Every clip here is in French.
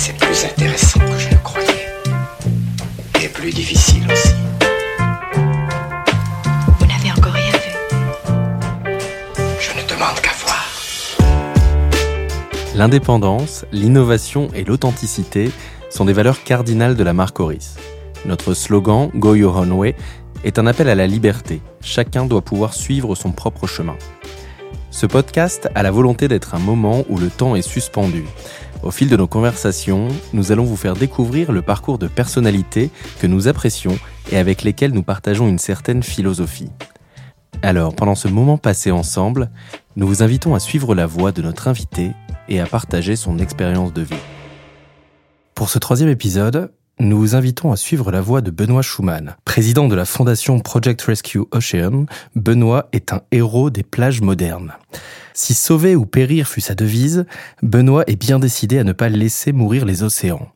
C'est plus intéressant que je le croyais. Et plus difficile aussi. Vous n'avez encore rien vu. Je ne demande qu'à voir. L'indépendance, l'innovation et l'authenticité sont des valeurs cardinales de la marque Oris. Notre slogan « Go your own way » est un appel à la liberté. Chacun doit pouvoir suivre son propre chemin. Ce podcast a la volonté d'être un moment où le temps est suspendu. Au fil de nos conversations, nous allons vous faire découvrir le parcours de personnalités que nous apprécions et avec lesquelles nous partageons une certaine philosophie. Alors, pendant ce moment passé ensemble, nous vous invitons à suivre la voie de notre invité et à partager son expérience de vie. Pour ce troisième épisode, nous vous invitons à suivre la voie de Benoît Schuman. Président de la Fondation Project Rescue Ocean, Benoît est un héros des plages modernes. Si sauver ou périr fut sa devise, Benoît est bien décidé à ne pas laisser mourir les océans.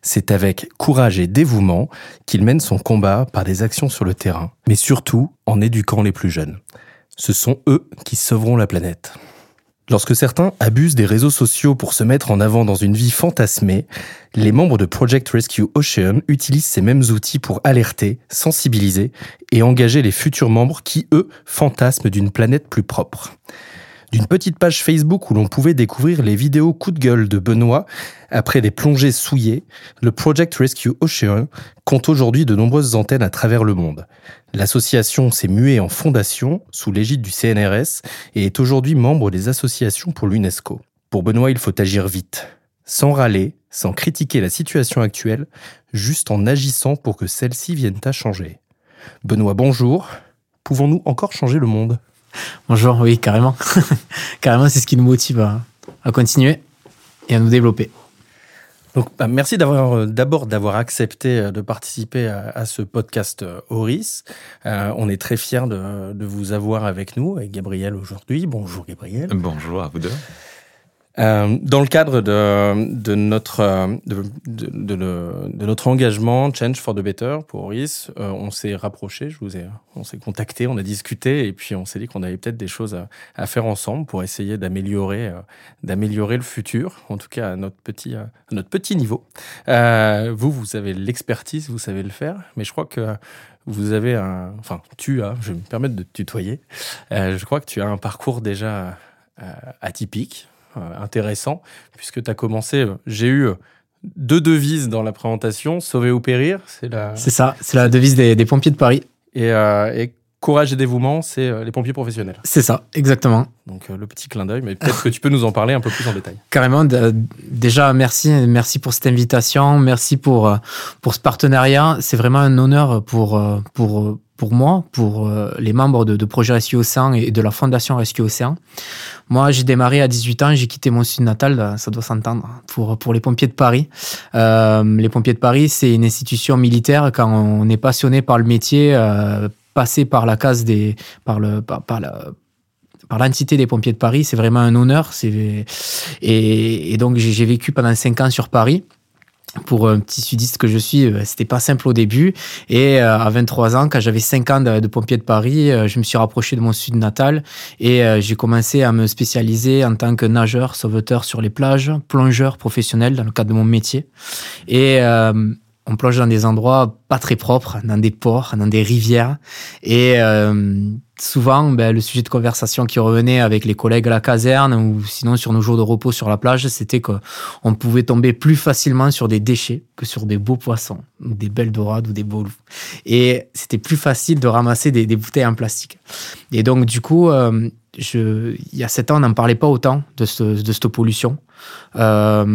C'est avec courage et dévouement qu'il mène son combat par des actions sur le terrain, mais surtout en éduquant les plus jeunes. Ce sont eux qui sauveront la planète. Lorsque certains abusent des réseaux sociaux pour se mettre en avant dans une vie fantasmée, les membres de Project Rescue Ocean utilisent ces mêmes outils pour alerter, sensibiliser et engager les futurs membres qui, eux, fantasment d'une planète plus propre. D'une petite page Facebook où l'on pouvait découvrir les vidéos coup de gueule de Benoît après des plongées souillées, le Project Rescue Ocean compte aujourd'hui de nombreuses antennes à travers le monde. L'association s'est muée en fondation sous l'égide du CNRS et est aujourd'hui membre des associations pour l'UNESCO. Pour Benoît, il faut agir vite, sans râler, sans critiquer la situation actuelle, juste en agissant pour que celle-ci vienne à changer. Benoît, bonjour. Pouvons-nous encore changer le monde ? Bonjour, oui, carrément. Carrément, c'est ce qui nous motive à continuer et à nous développer. Donc, merci d'avoir accepté de participer à ce podcast Oris. On est très fiers de vous avoir avec nous et Gabriel aujourd'hui. Bonjour Gabriel. Bonjour à vous deux. Dans le cadre de notre engagement Change for the Better pour Oris, on s'est rapprochés, on s'est contactés, on a discuté et puis on s'est dit qu'on avait peut-être des choses à faire ensemble pour essayer d'améliorer le futur, en tout cas à notre petit niveau. Vous avez l'expertise, vous savez le faire, mais je crois que vous avez je vais me permettre de te tutoyer. Je crois que tu as un parcours déjà atypique. Intéressant, puisque tu as commencé... J'ai eu 2 devises dans la présentation, sauver ou périr, c'est la devise des pompiers de Paris. Et courage et dévouement, c'est les pompiers professionnels. C'est ça, exactement. Donc le petit clin d'œil, mais peut-être que tu peux nous en parler un peu plus en détail. Carrément, déjà merci pour cette invitation, merci pour ce partenariat. C'est vraiment un honneur pour moi, pour les membres de Projet Rescue Océan et de la Fondation Rescue Océan. Moi, j'ai démarré à 18 ans, j'ai quitté mon sud natal, ça doit s'entendre, pour les pompiers de Paris. Les pompiers de Paris, c'est une institution militaire. Quand on est passionné par le métier, passer par la case des... par l'entité des pompiers de Paris, c'est vraiment un honneur. Et donc, j'ai vécu pendant 5 ans sur Paris. Pour un petit sudiste que je suis, c'était pas simple au début. Et à 23 ans, quand j'avais 5 ans de pompier de Paris, je me suis rapproché de mon sud natal et j'ai commencé à me spécialiser en tant que nageur, sauveteur sur les plages, plongeur professionnel dans le cadre de mon métier. Et on plonge dans des endroits pas très propres, dans des ports, dans des rivières. Et souvent, le sujet de conversation qui revenait avec les collègues à la caserne ou sinon sur nos jours de repos sur la plage, c'était qu'on pouvait tomber plus facilement sur des déchets que sur des beaux poissons, ou des belles dorades ou des beaux loups. Et c'était plus facile de ramasser des bouteilles en plastique. Et donc, du coup... il y a 7 ans, on n'en parlait pas autant de cette pollution. Pas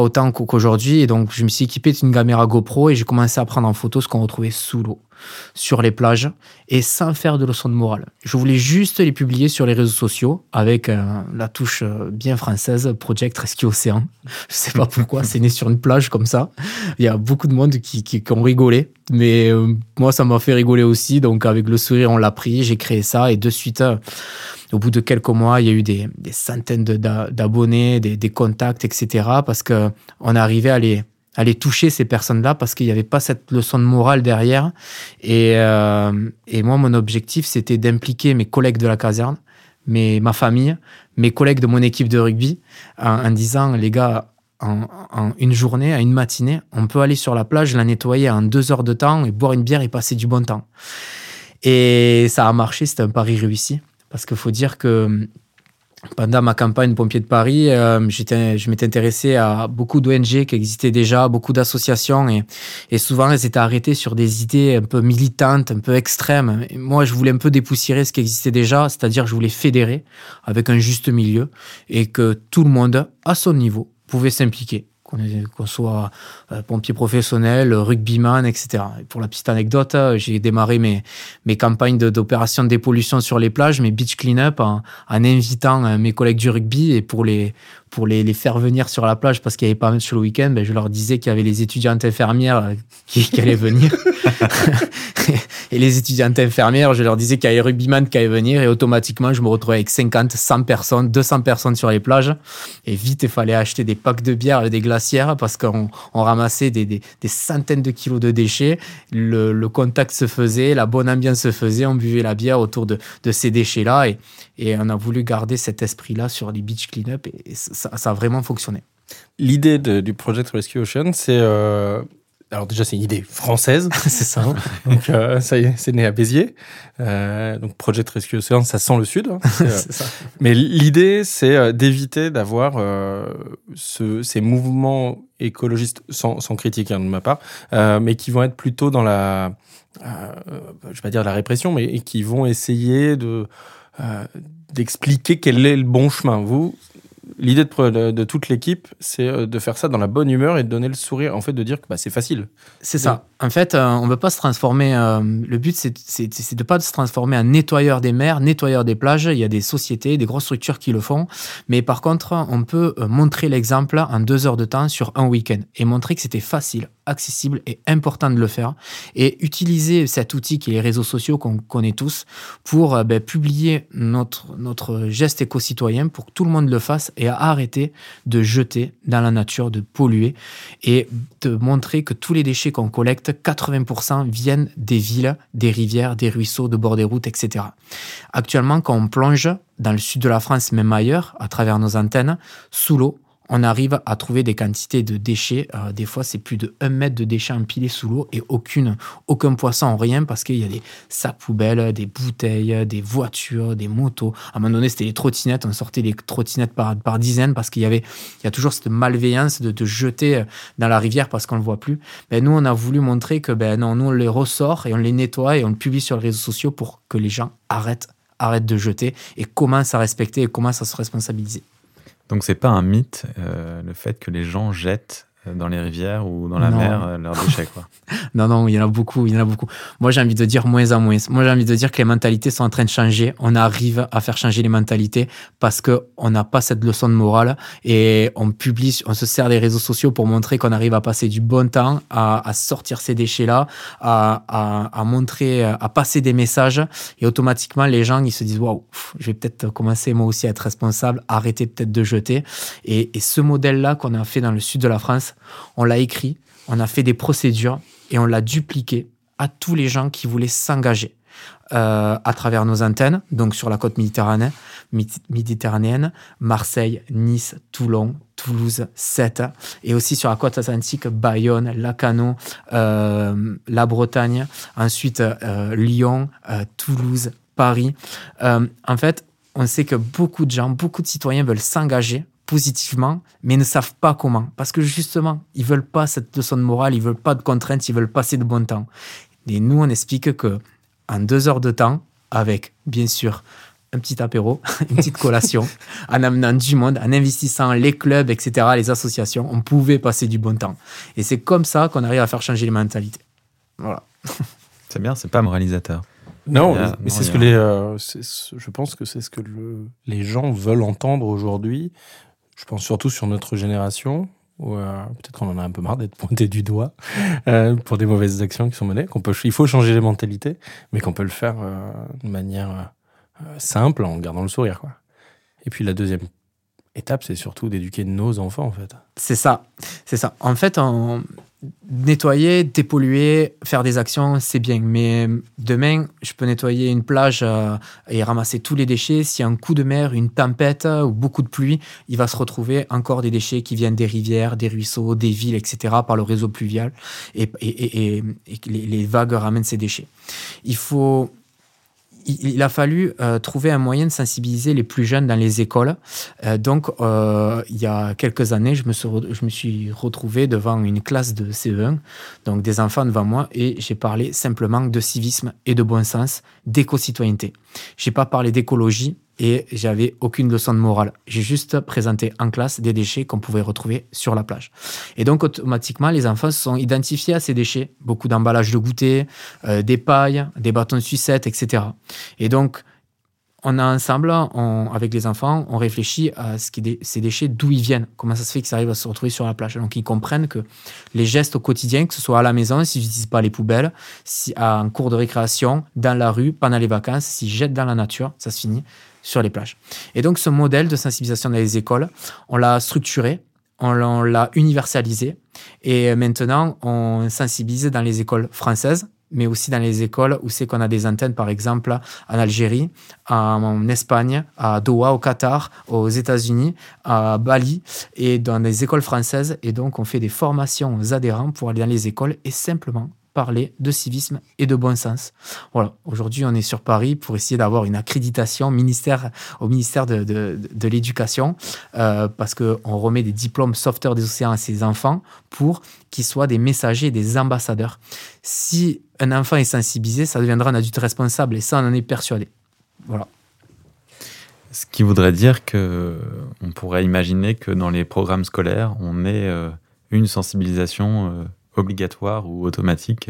autant qu'aujourd'hui. Et donc, je me suis équipé d'une caméra GoPro et j'ai commencé à prendre en photo ce qu'on retrouvait sous l'eau, sur les plages, et sans faire de leçon de morale. Je voulais juste les publier sur les réseaux sociaux avec la touche bien française, Project Rescue Ocean. Je sais pas pourquoi, c'est né sur une plage comme ça. Il y a beaucoup de monde qui ont rigolé. Mais moi, ça m'a fait rigoler aussi. Donc, avec le sourire, on l'a pris. J'ai créé ça. Et de suite, au bout de quelques mois, il y a eu des centaines d'abonnés, des contacts, etc. Parce qu'on arrivait à les toucher, ces personnes-là, parce qu'il n'y avait pas cette leçon de morale derrière. Et moi, mon objectif, c'était d'impliquer mes collègues de la caserne, ma famille, mes collègues de mon équipe de rugby, en disant, les gars... en une journée, à une matinée, on peut aller sur la plage, la nettoyer en 2 heures de temps et boire une bière et passer du bon temps. Et ça a marché, c'était un pari réussi. Parce qu'il faut dire que pendant ma campagne Pompiers de Paris, je m'étais intéressé à beaucoup d'ONG qui existaient déjà, beaucoup d'associations. Et souvent, elles étaient arrêtées sur des idées un peu militantes, un peu extrêmes. Et moi, je voulais un peu dépoussiérer ce qui existait déjà, c'est-à-dire je voulais fédérer avec un juste milieu et que tout le monde, à son niveau, pouvait s'impliquer. Qu'on soit pompier professionnel, rugbyman, etc. Et pour la petite anecdote, j'ai démarré mes campagnes d'opération de dépollution sur les plages, mes beach clean-up, en invitant mes collègues du rugby. Et pour les faire venir sur la plage parce qu'il n'y avait pas même sur le week-end, ben je leur disais qu'il y avait les étudiantes infirmières qui allaient venir. Et les étudiantes infirmières, je leur disais qu'il y avait les rugbyman qui allaient venir. Et automatiquement, je me retrouvais avec 50, 100 personnes, 200 personnes sur les plages. Et vite, il fallait acheter des packs de bière et des glacières parce qu'on ramassait des centaines de kilos de déchets. Le contact se faisait, la bonne ambiance se faisait. On buvait la bière autour de ces déchets-là. Et on a voulu garder cet esprit-là sur les beach clean-up. Et ça a vraiment fonctionné. L'idée du Project Rescue Ocean, c'est... Alors déjà, c'est une idée française. C'est ça. Donc ça y est, c'est né à Béziers. Donc Project Rescue Ocean, ça sent le Sud. Hein, c'est ça. Mais l'idée, c'est d'éviter d'avoir ces mouvements écologistes, sans critique hein, de ma part, mais qui vont être plutôt dans la... je ne vais pas dire la répression, mais qui vont essayer d'expliquer quel est le bon chemin. Vous... L'idée de toute l'équipe, c'est de faire ça dans la bonne humeur et de donner le sourire, en fait, de dire que c'est facile. C'est ça. En fait, on ne veut pas se transformer... le but, c'est de ne pas se transformer en nettoyeur des mers, nettoyeur des plages. Il y a des sociétés, des grosses structures qui le font. Mais par contre, on peut montrer l'exemple en 2 heures de temps sur un week-end et montrer que c'était facile, accessible et important de le faire. Et utiliser cet outil qui est les réseaux sociaux qu'on connaît tous pour publier notre geste éco-citoyen pour que tout le monde le fasse et à arrêter de jeter dans la nature, de polluer et de montrer que tous les déchets qu'on collecte, 80% viennent des villes, des rivières, des ruisseaux, de bord des routes, etc. Actuellement, quand on plonge dans le sud de la France, même ailleurs, à travers nos antennes, sous l'eau, on arrive à trouver des quantités de déchets. Des fois, c'est plus de 1 mètre de déchets empilés sous l'eau et aucun poisson, rien, parce qu'il y a des sacs poubelles, des bouteilles, des voitures, des motos. À un moment donné, c'était les trottinettes. On sortait les trottinettes par dizaines parce qu'il y a toujours cette malveillance de jeter dans la rivière parce qu'on ne le voit plus. Nous, on a voulu montrer que non, nous, on les ressort et on les nettoie et on le publie sur les réseaux sociaux pour que les gens arrêtent de jeter et commencent à respecter et commencent à se responsabiliser. Donc, ce n'est pas un mythe, le fait que les gens jettent dans les rivières ou dans la mer leurs déchets, quoi. Non, il y en a beaucoup. Moi, j'ai envie de dire moins en moins. Moi, j'ai envie de dire que les mentalités sont en train de changer. On arrive à faire changer les mentalités parce qu'on n'a pas cette leçon de morale et on se sert des réseaux sociaux pour montrer qu'on arrive à passer du bon temps, à sortir ces déchets-là, à montrer, à passer des messages. Et automatiquement, les gens, ils se disent « Waouh, je vais peut-être commencer moi aussi à être responsable, arrêter peut-être de jeter. » Et ce modèle-là qu'on a fait dans le sud de la France, on l'a écrit, on a fait des procédures et on l'a dupliqué à tous les gens qui voulaient s'engager à travers nos antennes, donc sur la côte méditerranéenne, Marseille, Nice, Toulon, Toulouse, Sète, et aussi sur la côte atlantique, Bayonne, Lacanau, la Bretagne, ensuite Lyon, Toulouse, Paris. En fait, on sait que beaucoup de gens, beaucoup de citoyens veulent s'engager positivement, mais ne savent pas comment. Parce que justement, ils veulent pas cette leçon de morale, ils veulent pas de contraintes, ils veulent passer de bon temps. Et nous, on explique que en 2 heures de temps, avec bien sûr un petit apéro, une petite collation, en amenant du monde, en investissant les clubs, etc., les associations, on pouvait passer du bon temps. Et c'est comme ça qu'on arrive à faire changer les mentalités. Voilà. C'est bien, c'est pas moralisateur. Non, mais c'est ce que je pense que c'est ce que les gens veulent entendre aujourd'hui. Je pense surtout sur notre génération, où peut-être qu'on en a un peu marre d'être pointé du doigt pour des mauvaises actions qui sont menées. Il faut changer les mentalités, mais qu'on peut le faire de manière simple, en gardant le sourire, quoi. Et puis la deuxième étape, c'est surtout d'éduquer nos enfants, en fait. C'est ça. En fait, nettoyer, dépolluer, faire des actions, c'est bien. Mais demain, je peux nettoyer une plage et ramasser tous les déchets. S'il y a un coup de mer, une tempête ou beaucoup de pluie, il va se retrouver encore des déchets qui viennent des rivières, des ruisseaux, des villes, etc., par le réseau pluvial. Et les vagues ramènent ces déchets. Il a fallu trouver un moyen de sensibiliser les plus jeunes dans les écoles. Donc, il y a quelques années, je me suis retrouvé devant une classe de CE1, donc des enfants devant moi, et j'ai parlé simplement de civisme et de bon sens, d'éco-citoyenneté. J'ai pas parlé d'écologie et j'avais aucune leçon de morale. J'ai juste présenté en classe des déchets qu'on pouvait retrouver sur la plage. Et donc, automatiquement, les enfants se sont identifiés à ces déchets. Beaucoup d'emballages de goûter, des pailles, des bâtons de sucette, etc. Et donc, avec les enfants, on réfléchit à ces déchets, d'où ils viennent, comment ça se fait qu'ils arrivent à se retrouver sur la plage. Donc, ils comprennent que les gestes au quotidien, que ce soit à la maison, s'ils n'utilisent pas les poubelles, en cours de récréation, dans la rue, pendant les vacances, s'ils jettent dans la nature, ça se finit sur les plages. Et donc, ce modèle de sensibilisation dans les écoles, on l'a structuré, on l'a universalisé. Et maintenant, on sensibilise dans les écoles françaises, mais aussi dans les écoles où c'est qu'on a des antennes, par exemple, en Algérie, en Espagne, à Doha, au Qatar, aux États-Unis, à Bali, et dans les écoles françaises. Et donc, on fait des formations aux adhérents pour aller dans les écoles et simplement parler de civisme et de bon sens. Voilà. Aujourd'hui, on est sur Paris pour essayer d'avoir une accréditation au ministère de l'Éducation, parce qu'on remet des diplômes sauveteurs des océans à ces enfants pour qu'ils soient des messagers, des ambassadeurs. Si un enfant est sensibilisé, ça deviendra un adulte responsable, et ça, on en est persuadé. Voilà. Ce qui voudrait dire qu'on pourrait imaginer que dans les programmes scolaires, on ait une sensibilisation obligatoire ou automatique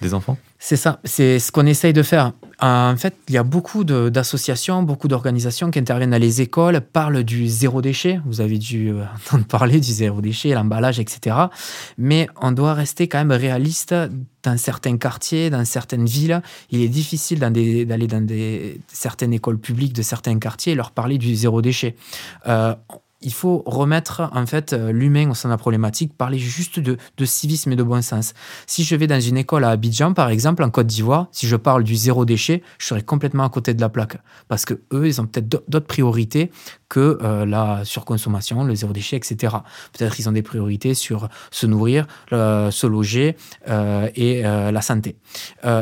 des enfants ? C'est ça, c'est ce qu'on essaye de faire. En fait, il y a beaucoup d'associations, beaucoup d'organisations qui interviennent dans les écoles, parlent du zéro déchet. Vous avez dû entendre parler du zéro déchet, l'emballage, etc. Mais on doit rester quand même réaliste. Dans certains quartiers, dans certaines villes, il est difficile d'aller dans certaines écoles publiques de certains quartiers et leur parler du zéro déchet. Il faut remettre en fait l'humain au sein de la problématique, parler juste de civisme et de bon sens. Si je vais dans une école à Abidjan, par exemple, en Côte d'Ivoire, si je parle du zéro déchet, je serai complètement à côté de la plaque. Parce que eux, ils ont peut-être d'autres priorités que la surconsommation, le zéro déchet, etc. Peut-être qu'ils ont des priorités sur se nourrir, se loger et la santé.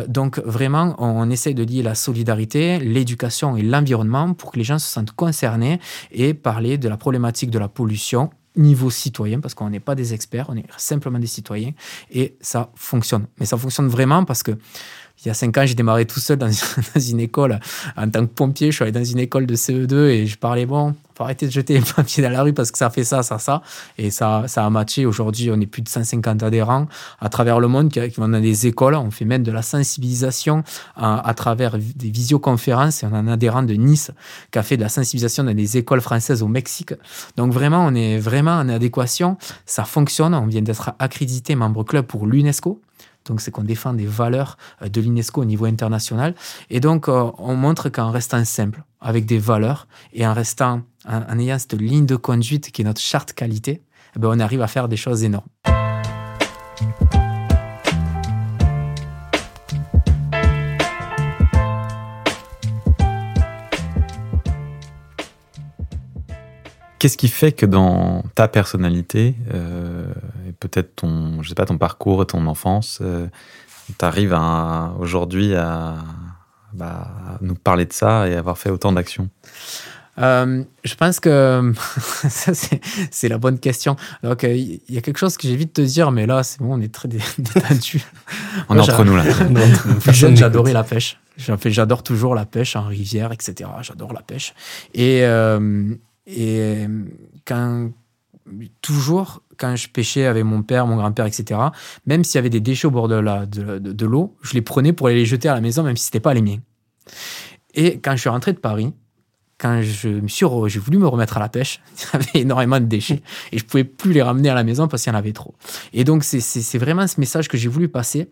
Donc vraiment, on essaye de lier la solidarité, l'éducation et l'environnement pour que les gens se sentent concernés et parler de la problématique de la pollution niveau citoyen, parce qu'on n'est pas des experts, on est simplement des citoyens, et ça fonctionne. Mais ça fonctionne vraiment parce que il y a 5 ans, j'ai démarré tout seul dans une école en tant que pompier. Je suis allé dans une école de CE2 et je parlais, bon, faut arrêter de jeter les papiers dans la rue parce que ça fait ça, ça, ça. Et ça a matché. Aujourd'hui, on est plus de 150 adhérents à travers le monde qui vont dans des écoles. On fait même de la sensibilisation à travers des visioconférences. Et on a un adhérent de Nice qui a fait de la sensibilisation dans des écoles françaises au Mexique. Donc vraiment, on est vraiment en adéquation. Ça fonctionne. On vient d'être accrédité membre club pour l'UNESCO. Donc, c'est qu'on défend des valeurs de l'UNESCO au niveau international. Et donc, on montre qu'en restant simple, avec des valeurs, et en ayant cette ligne de conduite qui est notre charte qualité, eh bien, on arrive à faire des choses énormes. Qu'est-ce qui fait que dans ta personnalité, et peut-être ton parcours, ton enfance, t'arrives aujourd'hui à nous parler de ça et avoir fait autant d'actions? Je pense que ça, c'est la bonne question. Donc, il y a quelque chose que j'évite de te dire, mais là, c'est bon, on est très détendu. On est entre nous, là. Plus jeune, j'adorais la pêche. En fait, j'adore toujours la pêche en rivière, etc. J'adore la pêche. Et quand je pêchais avec mon père, mon grand-père, etc., même s'il y avait des déchets au bord de l'eau, je les prenais pour aller les jeter à la maison, même si ce n'était pas les miens. Et quand je suis rentré de Paris, quand j'ai voulu me remettre à la pêche, il y avait énormément de déchets et je ne pouvais plus les ramener à la maison parce qu'il y en avait trop. Et donc, c'est vraiment ce message que j'ai voulu passer.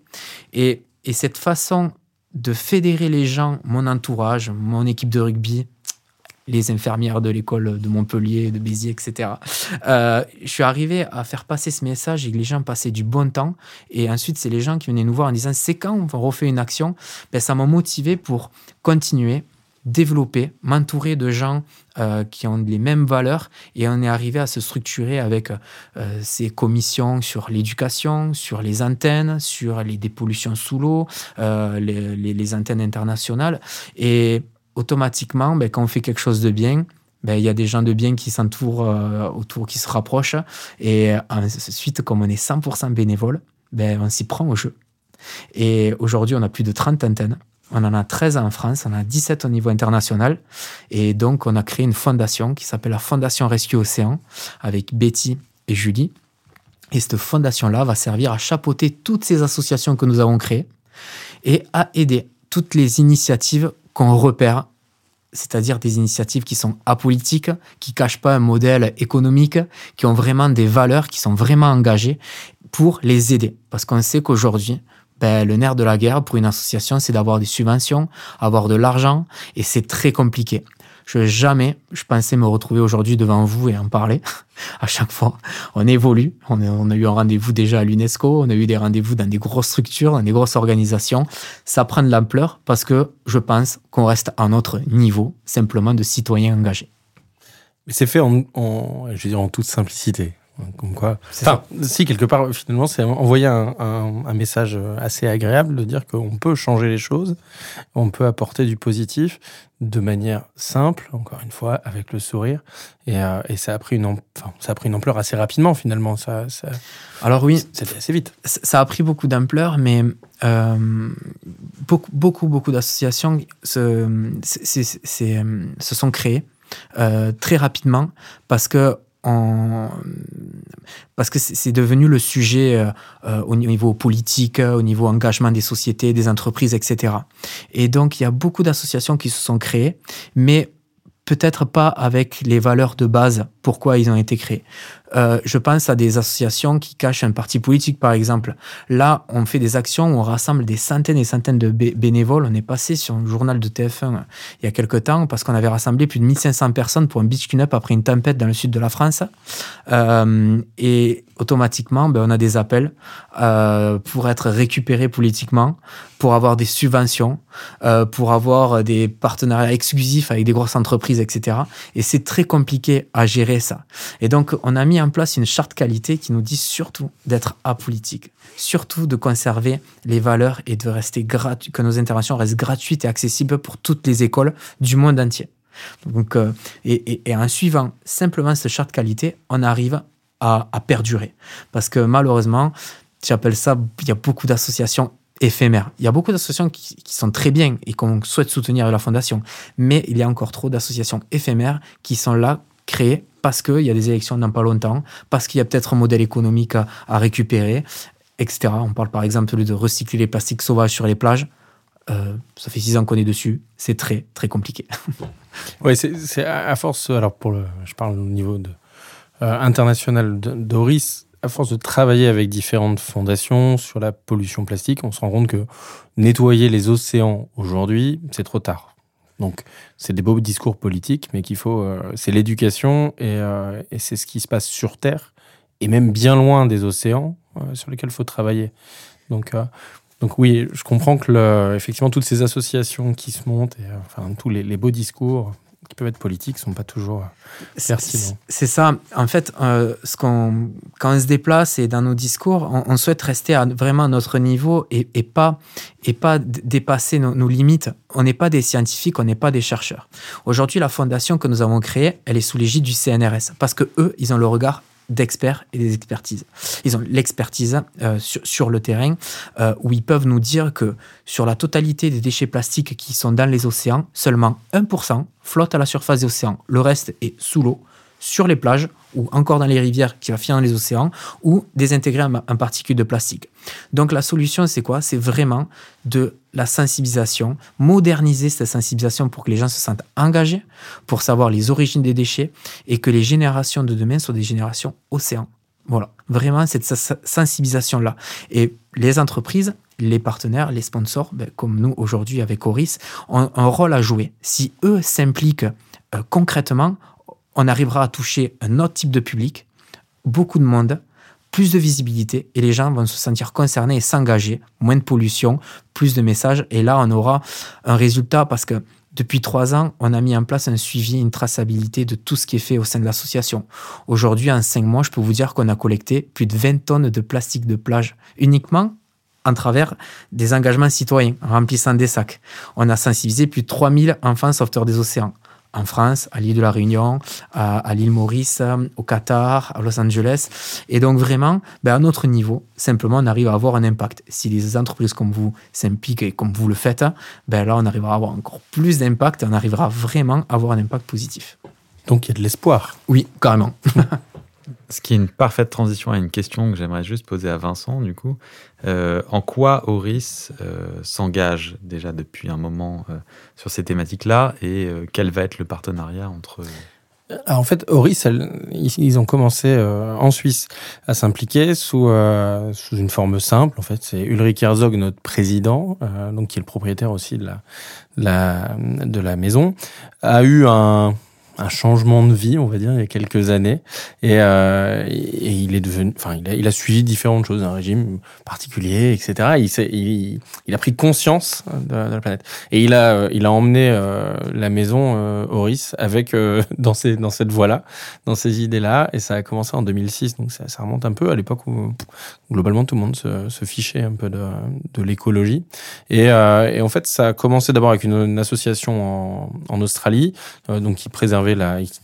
Et cette façon de fédérer les gens, mon entourage, mon équipe de rugby, les infirmières de l'école de Montpellier, de Béziers, etc. Je suis arrivé à faire passer ce message et que les gens passaient du bon temps. Et ensuite, c'est les gens qui venaient nous voir en disant « C'est quand on refait une action ?» Ben, ça m'a motivé pour continuer, développer, m'entourer de gens qui ont les mêmes valeurs. Et on est arrivé à se structurer avec ces commissions sur l'éducation, sur les antennes, sur les dépollutions sous l'eau, les antennes internationales. Et automatiquement, ben, quand on fait quelque chose de bien, ben, y a des gens de bien qui s'entourent autour, qui se rapprochent. Et ensuite, comme on est 100% bénévole, ben, on s'y prend au jeu. Et aujourd'hui, on a plus de 30 antennes. On en a 13 en France, on en a 17 au niveau international. Et donc, on a créé une fondation qui s'appelle la Fondation Rescue Ocean, avec Betty et Julie. Et cette fondation-là va servir à chapeauter toutes ces associations que nous avons créées et à aider toutes les initiatives qu'on repère, c'est-à-dire des initiatives qui sont apolitiques, qui ne cachent pas un modèle économique, qui ont vraiment des valeurs, qui sont vraiment engagées pour les aider. Parce qu'on sait qu'aujourd'hui, ben, le nerf de la guerre pour une association, c'est d'avoir des subventions, avoir de l'argent, et c'est très compliqué. Je pensais me retrouver aujourd'hui devant vous et en parler. À chaque fois, on évolue. On a eu un rendez-vous déjà à l'UNESCO, on a eu des rendez-vous dans des grosses structures, dans des grosses organisations. Ça prend de l'ampleur parce que je pense qu'on reste à notre niveau, simplement de citoyens engagés. Mais c'est fait je veux dire, en toute simplicité. Comme quoi. Enfin, si, quelque part, finalement, c'est envoyer un message assez agréable de dire qu'on peut changer les choses, on peut apporter du positif de manière simple, encore une fois, avec le sourire. Et ça a pris une ampleur assez rapidement, finalement. Ça, alors oui, c'était assez vite. Ça a pris beaucoup d'ampleur, mais beaucoup d'associations se sont créées très rapidement parce que c'est devenu le sujet au niveau politique, au niveau engagement des sociétés, des entreprises, etc. Et donc, il y a beaucoup d'associations qui se sont créées, mais peut-être pas avec les valeurs de base, pourquoi ils ont été créés. Je pense à des associations qui cachent un parti politique, par exemple. Là, on fait des actions où on rassemble des centaines et centaines de bénévoles. On est passé sur le journal de TF1 il y a quelques temps parce qu'on avait rassemblé plus de 1500 personnes pour un beach clean-up après une tempête dans le sud de la France. Et automatiquement, ben, on a des appels pour être récupérés politiquement, pour avoir des subventions, pour avoir des partenariats exclusifs avec des grosses entreprises, etc. Et c'est très compliqué à gérer ça. Et donc, on a mis en place une charte qualité qui nous dit surtout d'être apolitique, surtout de conserver les valeurs et de rester que nos interventions restent gratuites et accessibles pour toutes les écoles du monde entier. Donc, et en suivant simplement cette charte qualité, on arrive à perdurer. Parce que malheureusement, j'appelle ça, il y a beaucoup d'associations éphémères. Il y a beaucoup d'associations qui sont très bien et qu'on souhaite soutenir avec la fondation, mais il y a encore trop d'associations éphémères qui sont là, créées, parce qu'il y a des élections dans pas longtemps, parce qu'il y a peut-être un modèle économique à récupérer, etc. On parle par exemple de recycler les plastiques sauvages sur les plages. Ça fait 6 ans qu'on est dessus. C'est très, très compliqué. Oui, c'est à force... Alors, je parle au niveau international d'Oris. À force de travailler avec différentes fondations sur la pollution plastique, on se rend compte que nettoyer les océans aujourd'hui, c'est trop tard. Donc, c'est des beaux discours politiques, mais c'est l'éducation et c'est ce qui se passe sur Terre et même bien loin des océans sur lesquels il faut travailler. Donc oui, je comprends que effectivement toutes ces associations qui se montent, tous les beaux discours qui peuvent être politiques ne sont pas toujours pertinents. C'est ça. En fait, quand on se déplace et dans nos discours, on souhaite rester vraiment à notre niveau et pas dépasser nos limites. On n'est pas des scientifiques, on n'est pas des chercheurs. Aujourd'hui, la fondation que nous avons créée, elle est sous l'égide du CNRS parce qu'eux, ils ont le regard d'experts et des expertises. Ils ont l'expertise sur le terrain où ils peuvent nous dire que sur la totalité des déchets plastiques qui sont dans les océans, seulement 1% flotte à la surface des océans. Le reste est sous l'eau, sur les plages ou encore dans les rivières qui va finir dans les océans ou désintégrer en particules de plastique. Donc la solution, c'est quoi? C'est vraiment de la sensibilisation, moderniser cette sensibilisation pour que les gens se sentent engagés, pour savoir les origines des déchets et que les générations de demain soient des générations océans. Voilà, vraiment cette sensibilisation-là. Et les entreprises, les partenaires, les sponsors, comme nous aujourd'hui avec Oris, ont un rôle à jouer. Si eux s'impliquent concrètement, on arrivera à toucher un autre type de public, beaucoup de monde, plus de visibilité, et les gens vont se sentir concernés et s'engager, moins de pollution, plus de messages, et là on aura un résultat, parce que depuis 3 ans, on a mis en place un suivi, une traçabilité de tout ce qui est fait au sein de l'association. Aujourd'hui, en 5 mois, je peux vous dire qu'on a collecté plus de 20 tonnes de plastique de plage, uniquement en travers des engagements citoyens, en remplissant des sacs. On a sensibilisé plus de 3000 enfants sauveteurs des océans. En France, à l'île de la Réunion, à l'île Maurice, au Qatar, à Los Angeles. Et donc vraiment, à notre niveau, simplement, on arrive à avoir un impact. Si les entreprises comme vous s'impliquent et comme vous le faites, là, on arrivera à avoir encore plus d'impact. On arrivera vraiment à avoir un impact positif. Donc, il y a de l'espoir. Oui, carrément. Ce qui est une parfaite transition à une question que j'aimerais juste poser à Vincent, du coup. En quoi Oris s'engage déjà depuis un moment sur ces thématiques-là, et quel va être le partenariat entre... Alors, en fait, Oris, ils ont commencé en Suisse à s'impliquer sous une forme simple. En fait, c'est Ulrich Herzog, notre président, donc qui est le propriétaire aussi de la maison, a eu un changement de vie, on va dire, il y a quelques années, et il est devenu, il a suivi différentes choses, un régime particulier, etc. Il a pris conscience de la planète, et il a emmené la maison Oris avec dans cette voie-là, dans ces idées-là, et ça a commencé en 2006, donc ça remonte un peu à l'époque où globalement tout le monde se fichait un peu de l'écologie, et en fait ça a commencé d'abord avec une association en Australie, donc qui préservait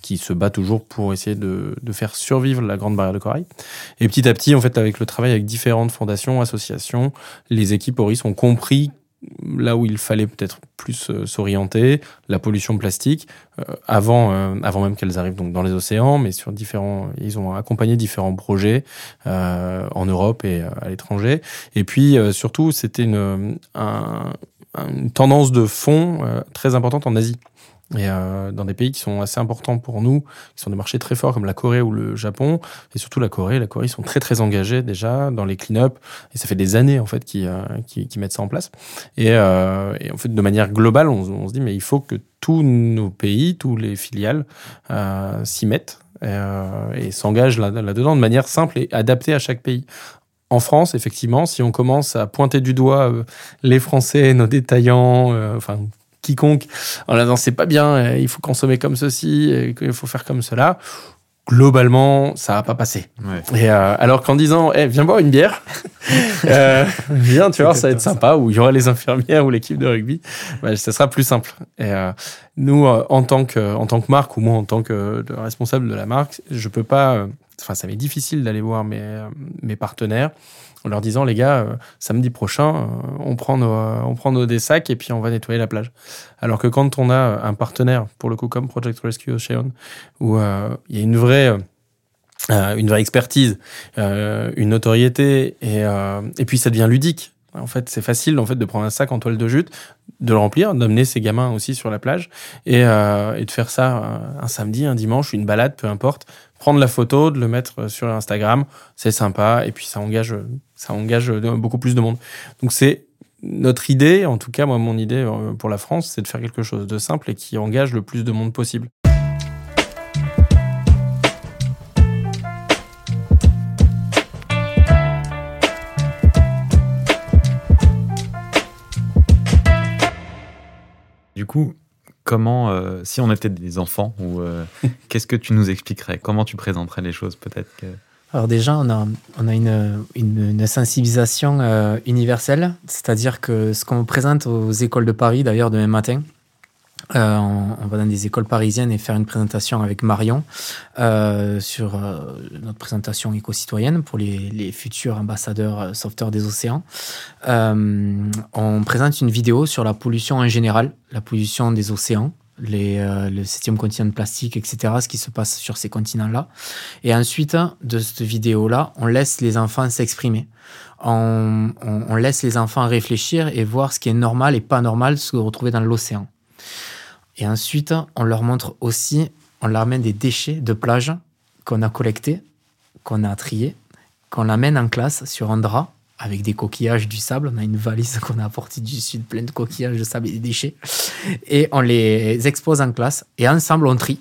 qui se bat toujours pour essayer de faire survivre la grande barrière de corail. Et petit à petit, en fait, avec le travail avec différentes fondations, associations, les équipes Oris ont compris là où il fallait peut-être plus s'orienter, la pollution plastique, avant même qu'elles arrivent donc dans les océans, mais sur ils ont accompagné différents projets en Europe et à l'étranger. Et puis, surtout, c'était une tendance de fond très importante en Asie. Et dans des pays qui sont assez importants pour nous, qui sont des marchés très forts comme la Corée ou le Japon, et surtout la Corée, ils sont très très engagés déjà dans les clean-up, et ça fait des années en fait qui mettent ça en place. Et en fait de manière globale, on se dit mais il faut que tous nos pays, tous les filiales s'y mettent et s'engagent là-dedans de manière simple et adaptée à chaque pays. En France, effectivement, si on commence à pointer du doigt les Français, nos détaillants, quiconque en disant c'est pas bien, il faut consommer comme ceci, il faut faire comme cela, globalement ça a pas passé. Ouais. Et alors qu'en disant viens boire une bière, viens tu vois ça va être sympa, ou il y aura les infirmières ou l'équipe de rugby, ça sera plus simple. Et nous en tant que marque, ou moi en tant que responsable de la marque, je peux pas, ça m'est difficile d'aller voir mes partenaires en leur disant les gars, samedi prochain, on prend nos des sacs et puis on va nettoyer la plage. Alors que quand on a un partenaire, pour le coup comme Project Rescue Ocean, où il y a une vraie expertise, une notoriété, et puis ça devient ludique. En fait, c'est facile de prendre un sac en toile de jute, de le remplir, d'amener ses gamins aussi sur la plage, et de faire ça un samedi, un dimanche, une balade, peu importe. Prendre la photo, de le mettre sur Instagram, c'est sympa, et puis ça engage beaucoup plus de monde. Donc c'est notre idée, en tout cas moi mon idée pour la France, c'est de faire quelque chose de simple et qui engage le plus de monde possible. Du coup, comment, si on était des enfants, ou qu'est-ce que tu nous expliquerais ? Comment tu présenterais les choses, peut-être que... Alors déjà, on a une sensibilisation universelle, c'est-à-dire que ce qu'on présente aux écoles de Paris, d'ailleurs demain matin, on va dans des écoles parisiennes et faire une présentation avec Marion sur notre présentation éco-citoyenne pour les futurs ambassadeurs sauveteurs des océans. On présente une vidéo sur la pollution en général, la pollution des océans, le 7e continent de plastique, etc., ce qui se passe sur ces continents-là. Et ensuite, de cette vidéo-là, on laisse les enfants s'exprimer. On laisse les enfants réfléchir et voir ce qui est normal et pas normal de se retrouver dans l'océan. Et ensuite, on leur montre aussi, on leur amène des déchets de plage qu'on a collectés, qu'on a triés, qu'on amène en classe sur un drap avec des coquillages, du sable. On a une valise qu'on a apportée du sud, pleine de coquillages, de sable et des déchets. Et on les expose en classe. Et ensemble, on trie.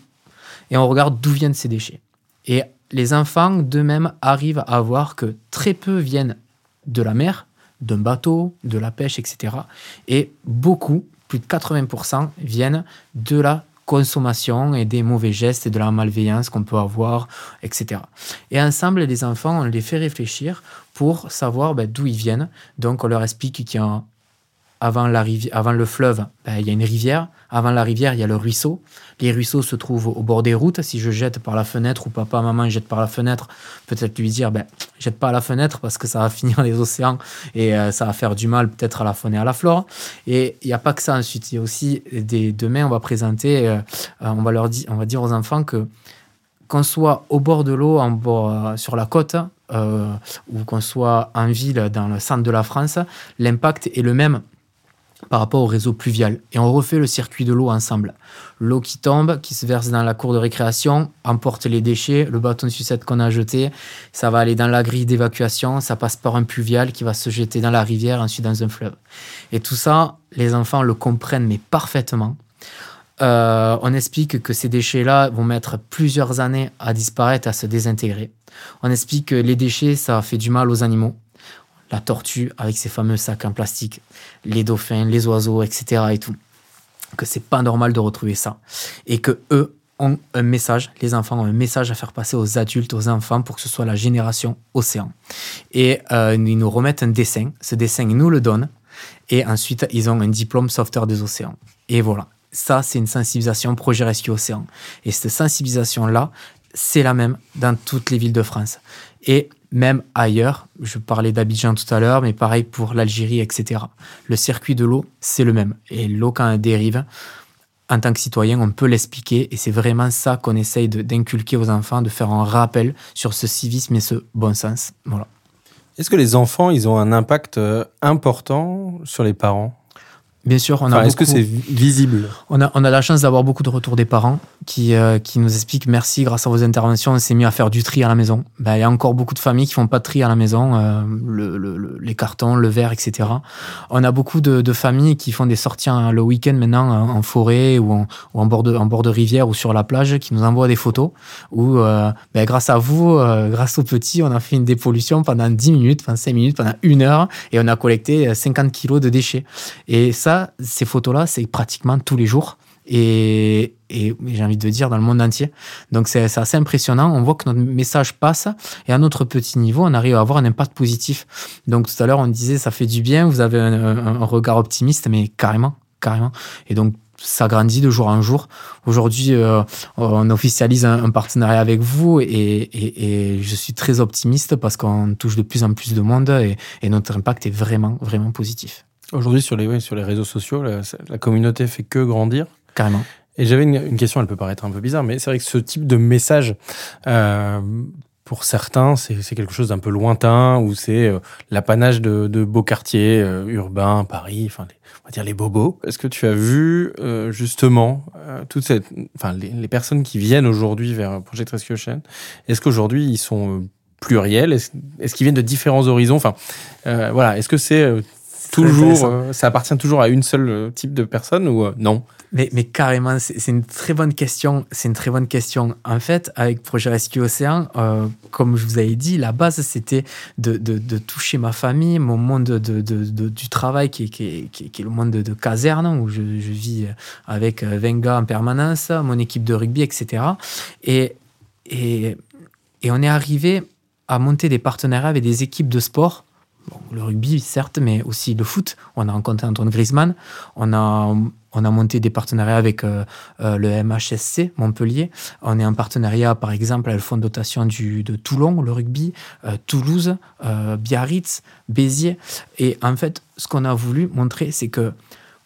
Et on regarde d'où viennent ces déchets. Et les enfants, d'eux-mêmes, arrivent à voir que très peu viennent de la mer, d'un bateau, de la pêche, etc. Et beaucoup, plus de 80%, viennent de la consommation et des mauvais gestes et de la malveillance qu'on peut avoir, etc. Et ensemble, les enfants, on les fait réfléchir pour savoir d'où ils viennent. Donc, on leur explique qu'il y a, avant le fleuve, il y a une rivière. Avant la rivière, il y a le ruisseau. Les ruisseaux se trouvent au bord des routes. Si je jette par la fenêtre ou papa, maman jette par la fenêtre, peut-être lui dire « jette pas à la fenêtre parce que ça va finir dans les océans et ça va faire du mal peut-être à la faune et à la flore ». Et il n'y a pas que ça ensuite. Il y a aussi, demain, on va présenter, on va dire aux enfants que qu'on soit au bord de l'eau, sur la côte, ou qu'on soit en ville, dans le centre de la France, l'impact est le même par rapport au réseau pluvial. Et on refait le circuit de l'eau ensemble. L'eau qui tombe, qui se verse dans la cour de récréation, emporte les déchets, le bâton de sucette qu'on a jeté, ça va aller dans la grille d'évacuation, ça passe par un pluvial qui va se jeter dans la rivière, ensuite dans un fleuve. Et tout ça, les enfants le comprennent, mais parfaitement. On explique que ces déchets-là vont mettre plusieurs années à disparaître, à se désintégrer. On explique que les déchets, ça fait du mal aux animaux. La tortue avec ses fameux sacs en plastique, les dauphins, les oiseaux, etc. et tout. Que c'est pas normal de retrouver ça. Et que eux ont un message, les enfants ont un message à faire passer aux adultes, aux enfants, pour que ce soit la génération océan. Et ils nous remettent un dessin. Ce dessin, ils nous le donnent. Et ensuite, ils ont un diplôme sauveteur des océans. Et voilà. Ça, c'est une sensibilisation Projet Rescue Océan. Et cette sensibilisation-là, c'est la même dans toutes les villes de France. Et même ailleurs, je parlais d'Abidjan tout à l'heure, mais pareil pour l'Algérie, etc. Le circuit de l'eau, c'est le même. Et l'eau, quand elle dérive, en tant que citoyen, on peut l'expliquer. Et c'est vraiment ça qu'on essaye d'inculquer aux enfants, de faire un rappel sur ce civisme et ce bon sens. Voilà. Est-ce que les enfants, ils ont un impact important sur les parents ? Bien sûr, on a est-ce que c'est visible ? On a la chance d'avoir beaucoup de retours des parents qui nous expliquent « Merci, grâce à vos interventions, on s'est mis à faire du tri à la maison. » Ben, y a encore beaucoup de familles qui font pas de tri à la maison, les cartons, le verre, etc. On a beaucoup de familles qui font des sorties le week-end maintenant en forêt ou en bord de rivière ou sur la plage, qui nous envoient des photos où grâce à vous, grâce aux petits, on a fait une dépollution pendant 10 minutes, pendant 5 minutes, pendant une heure et on a collecté 50 kilos de déchets. Et ça, ces photos-là, c'est pratiquement tous les jours et j'ai envie de dire dans le monde entier. Donc c'est assez impressionnant. On voit que notre message passe et à notre petit niveau, on arrive à avoir un impact positif. Donc tout à l'heure, on disait ça fait du bien, vous avez un regard optimiste, mais carrément. Et donc ça grandit de jour en jour. Aujourd'hui, on officialise un partenariat avec vous et je suis très optimiste parce qu'on touche de plus en plus de monde et notre impact est vraiment, vraiment positif. Aujourd'hui, sur les réseaux sociaux, la communauté fait que grandir. Carrément. Et j'avais une question, elle peut paraître un peu bizarre, mais c'est vrai que ce type de message, pour certains, c'est quelque chose d'un peu lointain, ou c'est l'apanage de beaux quartiers urbains, Paris, enfin, on va dire les bobos. Est-ce que tu as vu, justement, les personnes qui viennent aujourd'hui vers Project Rescue Ocean, est-ce qu'aujourd'hui, ils sont pluriels ? Est-ce qu'ils viennent de différents horizons ? Est-ce que c'est... toujours, ça appartient toujours à une seule type de personne ou non ? Mais carrément, c'est une très bonne question. En fait, avec Projet Rescue Océan, comme je vous avais dit, la base, c'était de toucher ma famille, mon monde du travail, qui est le monde de caserne, où je vis avec 20 gars en permanence, mon équipe de rugby, etc. Et on est arrivé à monter des partenariats avec des équipes de sport. Bon, le rugby, certes, mais aussi le foot. On a rencontré Antoine Griezmann. On a monté des partenariats avec le MHSC Montpellier. On est en partenariat, par exemple, avec le fonds de dotation de Toulon, le rugby, Toulouse, Biarritz, Béziers. Et en fait, ce qu'on a voulu montrer, c'est que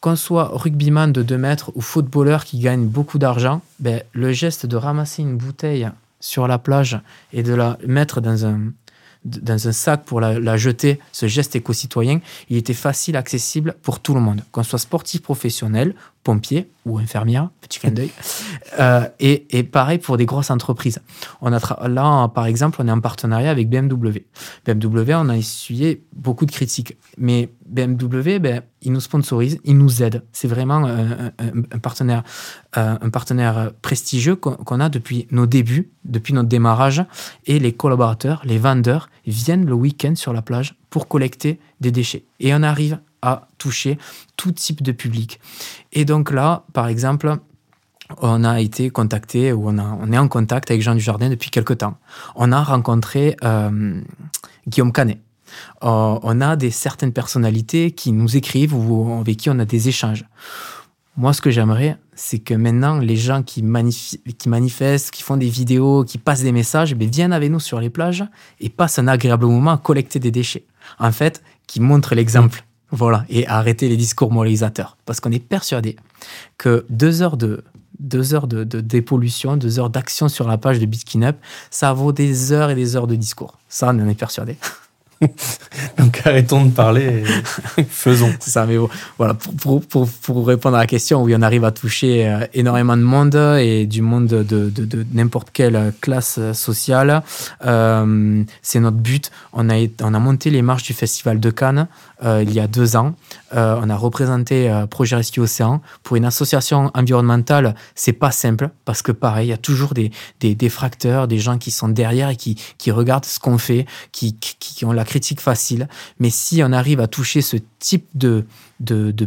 qu'on soit rugbyman de 2 mètres ou footballeur qui gagne beaucoup d'argent, le geste de ramasser une bouteille sur la plage et de la mettre dans un sac pour la jeter, ce geste éco-citoyen, il était facile, accessible pour tout le monde. Qu'on soit sportif professionnel, pompiers ou infirmières, petit clin d'œil, et pareil pour des grosses entreprises. Là, par exemple, on est en partenariat avec BMW. BMW, on a essuyé beaucoup de critiques, mais BMW, ils nous sponsorisent, ils nous aident. C'est vraiment un partenaire prestigieux qu'on a depuis nos débuts, depuis notre démarrage, et les collaborateurs, les vendeurs viennent le week-end sur la plage pour collecter des déchets. Et on arrive à toucher tout type de public. Et donc là, par exemple, on a été contacté, ou on est en contact avec Jean Dujardin depuis quelques temps. On a rencontré Guillaume Canet. On a certaines personnalités qui nous écrivent ou avec qui on a des échanges. Moi, ce que j'aimerais, c'est que maintenant, les gens qui manifestent, qui font des vidéos, qui passent des messages, viennent avec nous sur les plages et passent un agréable moment à collecter des déchets. En fait, qui montrent l'exemple. Voilà, et arrêter les discours moralisateurs. Parce qu'on est persuadé que 2 heures de dépollution, 2 heures d'action sur la page de BitKinup, ça vaut des heures et des heures de discours. Ça, on en est persuadé. Donc arrêtons de parler et faisons. C'est ça, mais bon, voilà, pour répondre à la question, oui, on arrive à toucher énormément de monde et du monde de n'importe quelle classe sociale. C'est notre but. On a monté les marches du Festival de Cannes il y a 2 ans. On a représenté Project Rescue Ocean. Pour une association environnementale, c'est pas simple parce que pareil, il y a toujours des détracteurs, des gens qui sont derrière et qui regardent ce qu'on fait, qui ont la critique facile. Mais si on arrive à toucher ce type de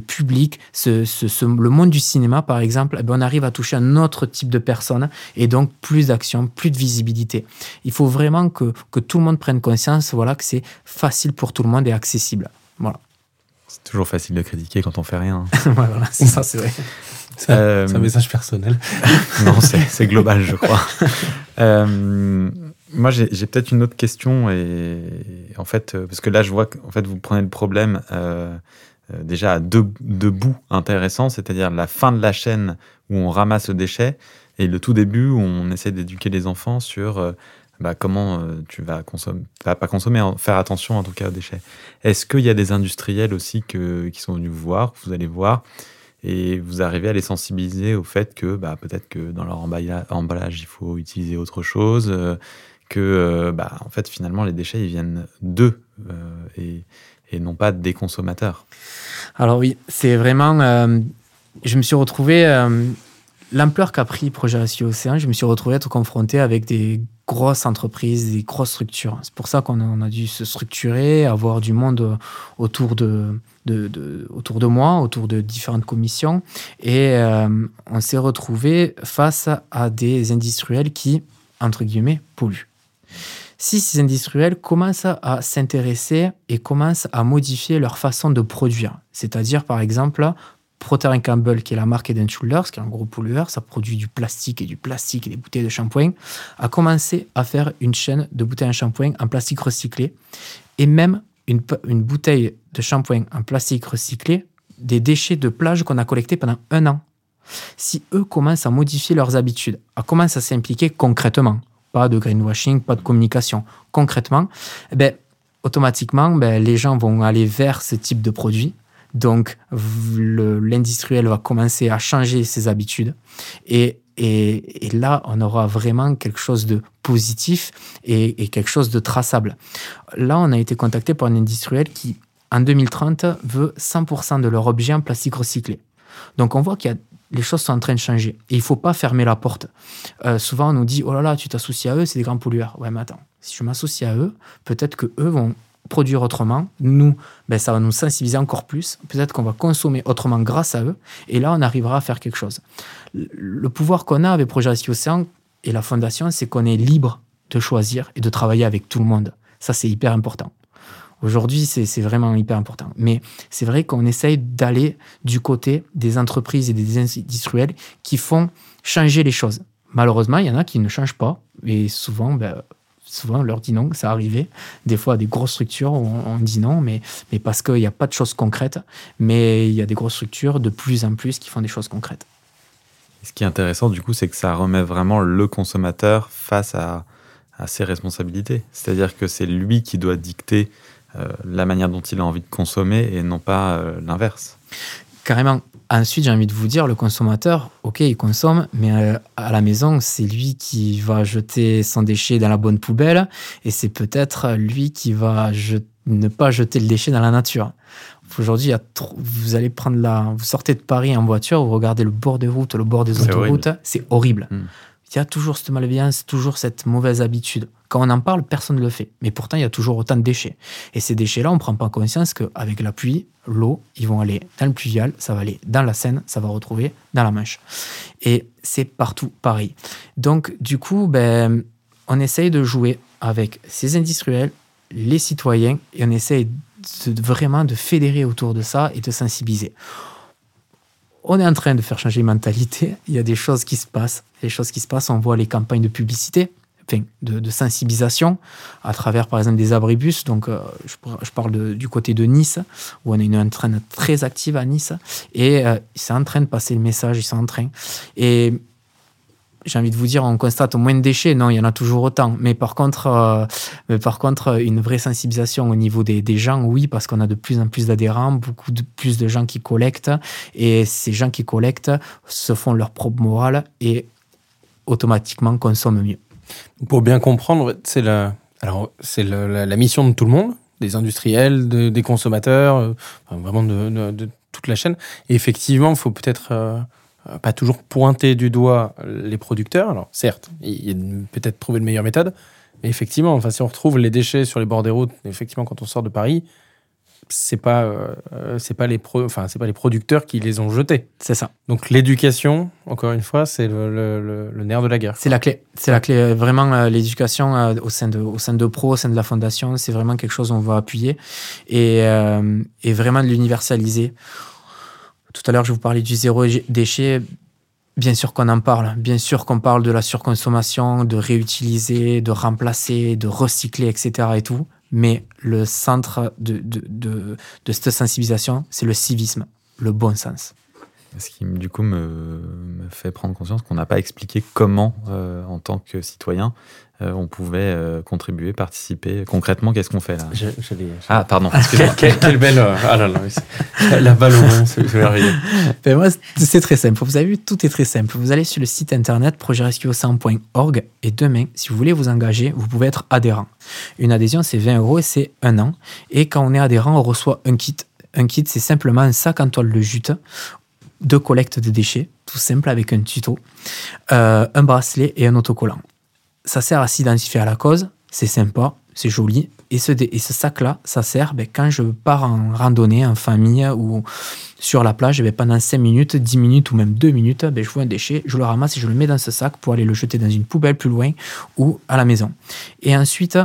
public, le monde du cinéma par exemple, on arrive à toucher un autre type de personnes et donc plus d'action, plus de visibilité. Il faut vraiment que tout le monde prenne conscience, voilà, que c'est facile pour tout le monde et accessible. Voilà. C'est toujours facile de critiquer quand on fait rien. Voilà, ça c'est vrai. C'est un message personnel. Non, c'est global, je crois. Moi, j'ai peut-être une autre question, et en fait, parce que là, je vois qu'en fait, vous prenez le problème déjà à deux bouts intéressants, c'est-à-dire la fin de la chaîne où on ramasse le déchet et le tout début où on essaie d'éduquer les enfants sur comment tu vas consommer, enfin, pas consommer, faire attention en tout cas aux déchets. Est-ce qu'il y a des industriels aussi qui sont venus vous voir, que vous allez voir, et vous arrivez à les sensibiliser au fait que peut-être que dans leur emballage, il faut utiliser autre chose que en fait, finalement, les déchets, ils viennent d'eux et non pas des consommateurs. Alors oui, c'est vraiment... je me suis retrouvé... l'ampleur qu'a pris Project Rescue Ocean, je me suis retrouvé à être confronté avec des grosses entreprises, des grosses structures. C'est pour ça qu'on a dû se structurer, avoir du monde autour autour de moi, autour de différentes commissions. Et on s'est retrouvé face à des industriels qui, entre guillemets, polluent. Si ces industriels commencent à s'intéresser et commencent à modifier leur façon de produire, c'est-à-dire, par exemple, Procter & Gamble, qui est la marque Head & Shoulders, qui est un gros pollueur, ça produit du plastique et des bouteilles de shampoing, a commencé à faire une chaîne de bouteilles en shampoing en plastique recyclé et même une bouteille de shampoing en plastique recyclé des déchets de plage qu'on a collectés pendant 1 an. Si eux commencent à modifier leurs habitudes, commencent à s'impliquer concrètement, pas de greenwashing, pas de communication, concrètement, automatiquement, les gens vont aller vers ce type de produit. Donc, l'industriel va commencer à changer ses habitudes. Et là, on aura vraiment quelque chose de positif et quelque chose de traçable. Là, on a été contacté par un industriel qui, en 2030, veut 100% de leur objet en plastique recyclé. Donc, on voit qu'il y a les choses sont en train de changer. Et il ne faut pas fermer la porte. Souvent, on nous dit « Oh là là, tu t'associes à eux, c'est des grands pollueurs. » Ouais, mais attends, si je m'associe à eux, peut-être qu'eux vont produire autrement, nous, ça va nous sensibiliser encore plus, peut-être qu'on va consommer autrement grâce à eux, et là on arrivera à faire quelque chose. Le pouvoir qu'on a avec Project Rescue Ocean et la Fondation, c'est qu'on est libre de choisir et de travailler avec tout le monde. Ça, c'est hyper important. Aujourd'hui, c'est vraiment hyper important. Mais c'est vrai qu'on essaye d'aller du côté des entreprises et des industriels qui font changer les choses. Malheureusement, il y en a qui ne changent pas, et souvent, on leur dit non, ça arrivait. Des fois, à des grosses structures, on dit non, mais parce qu'il n'y a pas de choses concrètes. Mais il y a des grosses structures de plus en plus qui font des choses concrètes. Ce qui est intéressant, du coup, c'est que ça remet vraiment le consommateur face à ses responsabilités. C'est-à-dire que c'est lui qui doit dicter la manière dont il a envie de consommer et non pas l'inverse. Carrément. Ensuite, j'ai envie de vous dire, le consommateur, ok, il consomme, mais à la maison, c'est lui qui va jeter son déchet dans la bonne poubelle et c'est peut-être lui qui va ne pas jeter le déchet dans la nature. Aujourd'hui, vous allez vous sortez de Paris en voiture, vous regardez le bord des routes, le bord des autoroutes, c'est horrible. Il y a toujours cette malveillance, toujours cette mauvaise habitude. Quand on en parle, personne ne le fait. Mais pourtant, il y a toujours autant de déchets. Et ces déchets-là, on ne prend pas conscience qu'avec la pluie, l'eau, ils vont aller dans le pluvial, ça va aller dans la Seine, ça va retrouver dans la Manche. Et c'est partout pareil. Donc, du coup, on essaye de jouer avec ces industriels, les citoyens, et on essaye vraiment de fédérer autour de ça et de sensibiliser. On est en train de faire changer les mentalités. Il y a des choses qui se passent. On voit les campagnes de publicité, de sensibilisation, à travers, par exemple, des abribus. Donc, je parle du côté de Nice, où on a une entraîne très active à Nice. Et ils sont en train de passer le message. Et j'ai envie de vous dire, on constate moins de déchets. Non, il y en a toujours autant. Mais par contre, une vraie sensibilisation au niveau des gens, oui, parce qu'on a de plus en plus d'adhérents, beaucoup de plus de gens qui collectent. Et ces gens qui collectent se font leur propre morale et automatiquement consomment mieux. Pour bien comprendre, c'est la mission de tout le monde, des industriels, des consommateurs, vraiment de toute la chaîne. Et effectivement, il faut peut-être... pas toujours pointer du doigt les producteurs. Alors, certes, il y a peut-être trouvé une meilleure méthode, mais effectivement, enfin, si on retrouve les déchets sur les bords des routes, effectivement, quand on sort de Paris, c'est pas les producteurs qui les ont jetés. C'est ça. Donc, l'éducation, encore une fois, c'est le nerf de la guerre. C'est la clé. Vraiment, l'éducation au sein de Pro, au sein de la Fondation, c'est vraiment quelque chose qu'on va appuyer et vraiment de l'universaliser. Tout à l'heure, je vous parlais du zéro déchet. Bien sûr qu'on en parle. Bien sûr qu'on parle de la surconsommation, de réutiliser, de remplacer, de recycler, etc. et tout. Mais le centre de cette sensibilisation, c'est le civisme, le bon sens. Ce qui, du coup, me fait prendre conscience qu'on n'a pas expliqué comment, en tant que citoyen, on pouvait contribuer, participer. Concrètement, qu'est-ce qu'on fait là ? Ah, pardon. Quelle belle... Ah là là, la balle au rond, c'est merveilleux. Moi, c'est très simple. Vous avez vu, tout est très simple. Vous allez sur le site internet projectrescue.org et demain, si vous voulez vous engager, vous pouvez être adhérent. Une adhésion, c'est 20 € et c'est 1 an. Et quand on est adhérent, on reçoit un kit. Un kit, c'est simplement un sac en toile de jute de collecte de déchets, tout simple, avec un tuto, un bracelet et un autocollant. Ça sert à s'identifier à la cause, c'est sympa, c'est joli, et ce sac-là, ça sert quand je pars en randonnée, en famille ou sur la plage, pendant 5 minutes, 10 minutes ou même 2 minutes, je vois un déchet, je le ramasse et je le mets dans ce sac pour aller le jeter dans une poubelle plus loin ou à la maison. Et ensuite,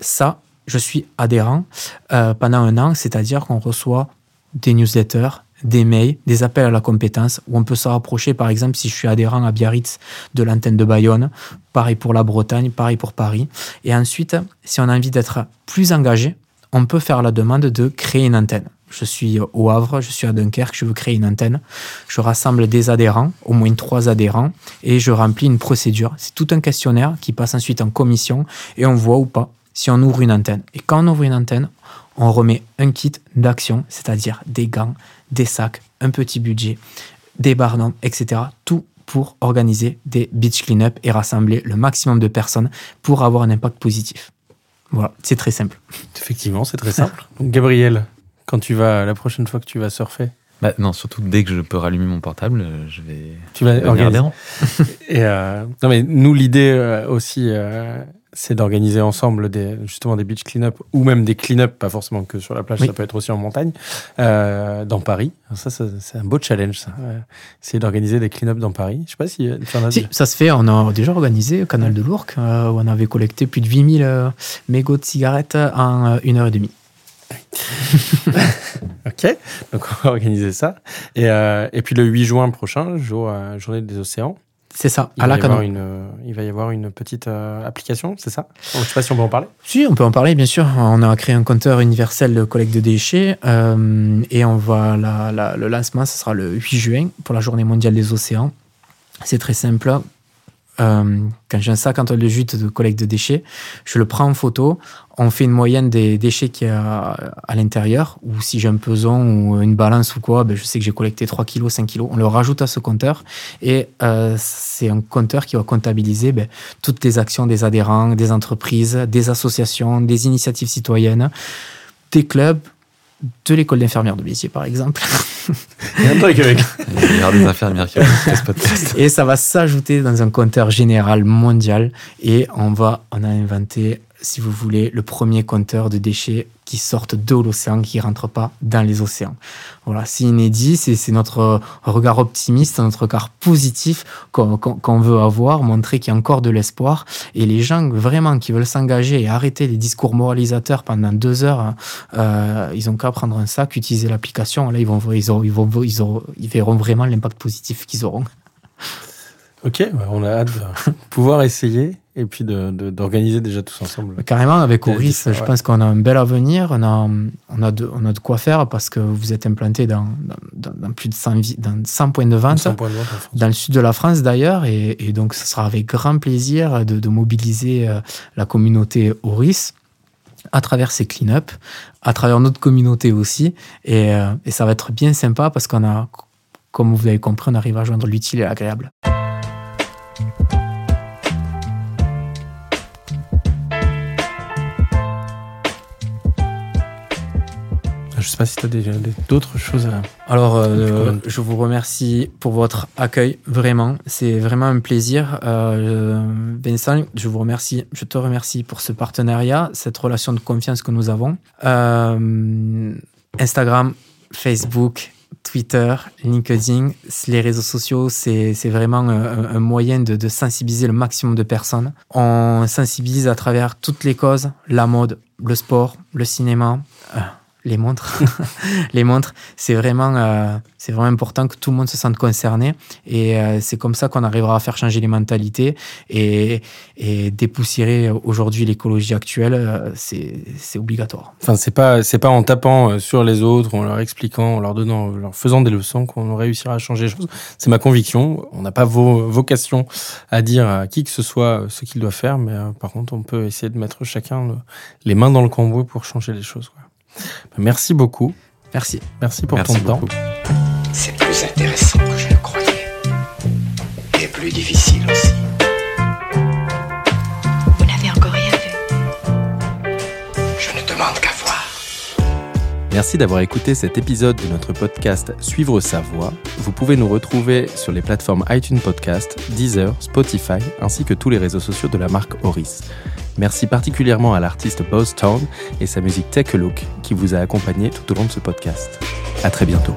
ça, je suis adhérent pendant 1 an, c'est-à-dire qu'on reçoit des newsletters, des mails, des appels à la compétence, où on peut se rapprocher, par exemple, si je suis adhérent à Biarritz, de l'antenne de Bayonne, pareil pour la Bretagne, pareil pour Paris. Et ensuite, si on a envie d'être plus engagé, on peut faire la demande de créer une antenne. Je suis au Havre, je suis à Dunkerque, je veux créer une antenne. Je rassemble des adhérents, au moins 3 adhérents, et je remplis une procédure. C'est tout un questionnaire qui passe ensuite en commission, et on voit ou pas si on ouvre une antenne. Et quand on ouvre une antenne, on remet un kit d'action, c'est-à-dire des gants, des sacs, un petit budget, des barnums, etc. Tout pour organiser des beach clean-up et rassembler le maximum de personnes pour avoir un impact positif. Voilà, c'est très simple. Effectivement, c'est très simple. Donc, Gabriel, la prochaine fois que tu vas surfer, non, surtout dès que je peux rallumer mon portable, je vais... Tu vas organiser. Et non, mais nous, l'idée aussi... c'est d'organiser ensemble des beach clean-up ou même des clean-up, pas forcément que sur la plage, ça peut être aussi en montagne, dans Paris. Ça, c'est un beau challenge, ça. Essayer d'organiser des clean-up dans Paris. Je sais pas si tu en as... Si, ça se fait. On a déjà organisé au canal de l'Ourcq, où on avait collecté plus de 8000 mégots de cigarettes en 1 heure et demie. Ok, donc on va organiser ça. Et puis le 8 juin prochain, journée des océans. C'est ça, à la Cano. Il va y avoir une petite application, c'est ça ? Je ne sais pas si on peut en parler. Si, on peut en parler, bien sûr. On a créé un compteur universel de collecte de déchets et on va le lancement, ce sera le 8 juin pour la Journée mondiale des océans. C'est très simple. Quand j'ai un sac en toile de jute de collecte de déchets, je le prends en photo, on fait une moyenne des déchets qu'il y a à l'intérieur, ou si j'ai un pesant ou une balance ou quoi, ben je sais que j'ai collecté 3 kilos, 5 kilos, on le rajoute à ce compteur et c'est un compteur qui va comptabiliser toutes les actions des adhérents, des entreprises, des associations, des initiatives citoyennes, des clubs, de l'école d'infirmières de Béziers, par exemple. Il y a un truc avec. Il y a des infirmières qui écoutent ce podcast. Et ça va s'ajouter dans un compteur général mondial. Et on a inventé, si vous voulez, le premier compteur de déchets qui sortent de l'océan, qui ne rentrent pas dans les océans. Voilà, c'est inédit, c'est notre regard optimiste, notre regard positif qu'on veut avoir, montrer qu'il y a encore de l'espoir. Et les gens vraiment qui veulent s'engager et arrêter les discours moralisateurs pendant 2 heures, ils n'ont qu'à prendre un sac, utiliser l'application. Là, ils verront vraiment l'impact positif qu'ils auront. Ok, on a hâte de pouvoir essayer. Et puis d'organiser déjà tous ensemble. Carrément, avec Auris, je pense qu'on a un bel avenir. On a de quoi faire parce que vous êtes implanté dans plus de 100 points de vente, dans le sud de la France d'ailleurs. Et donc, ce sera avec grand plaisir de mobiliser la communauté Auris à travers ces clean-up, à travers notre communauté aussi. Et ça va être bien sympa parce qu'on a, comme vous l'avez compris, on arrive à joindre l'utile et l'agréable. Je ne sais pas si tu as d'autres choses à... Alors, je vous remercie pour votre accueil, vraiment. C'est vraiment un plaisir. Vincent, je vous remercie. Je te remercie pour ce partenariat, cette relation de confiance que nous avons. Instagram, Facebook, Twitter, LinkedIn, les réseaux sociaux, c'est vraiment un moyen de sensibiliser le maximum de personnes. On sensibilise à travers toutes les causes, la mode, le sport, le cinéma... Les montres, c'est vraiment important que tout le monde se sente concerné et c'est comme ça qu'on arrivera à faire changer les mentalités et dépoussiérer aujourd'hui l'écologie actuelle, c'est obligatoire. Enfin, c'est pas en tapant sur les autres, en leur expliquant, en leur faisant des leçons qu'on réussira à changer les choses. C'est ma conviction. On n'a pas vocation à dire à qui que ce soit ce qu'il doit faire, mais par contre, on peut essayer de mettre chacun les mains dans le cambouis pour changer les choses, quoi. Merci beaucoup. Merci pour ton temps. C'est plus intéressant que je le croyais. Et plus difficile aussi. Vous n'avez encore rien vu. Je ne demande qu'à voir. Merci d'avoir écouté cet épisode de notre podcast Suivre sa voix. Vous pouvez nous retrouver sur les plateformes iTunes Podcast, Deezer, Spotify, ainsi que tous les réseaux sociaux de la marque Auris. Merci particulièrement à l'artiste Boz Tarn et sa musique Take a Look qui vous a accompagné tout au long de ce podcast. À très bientôt.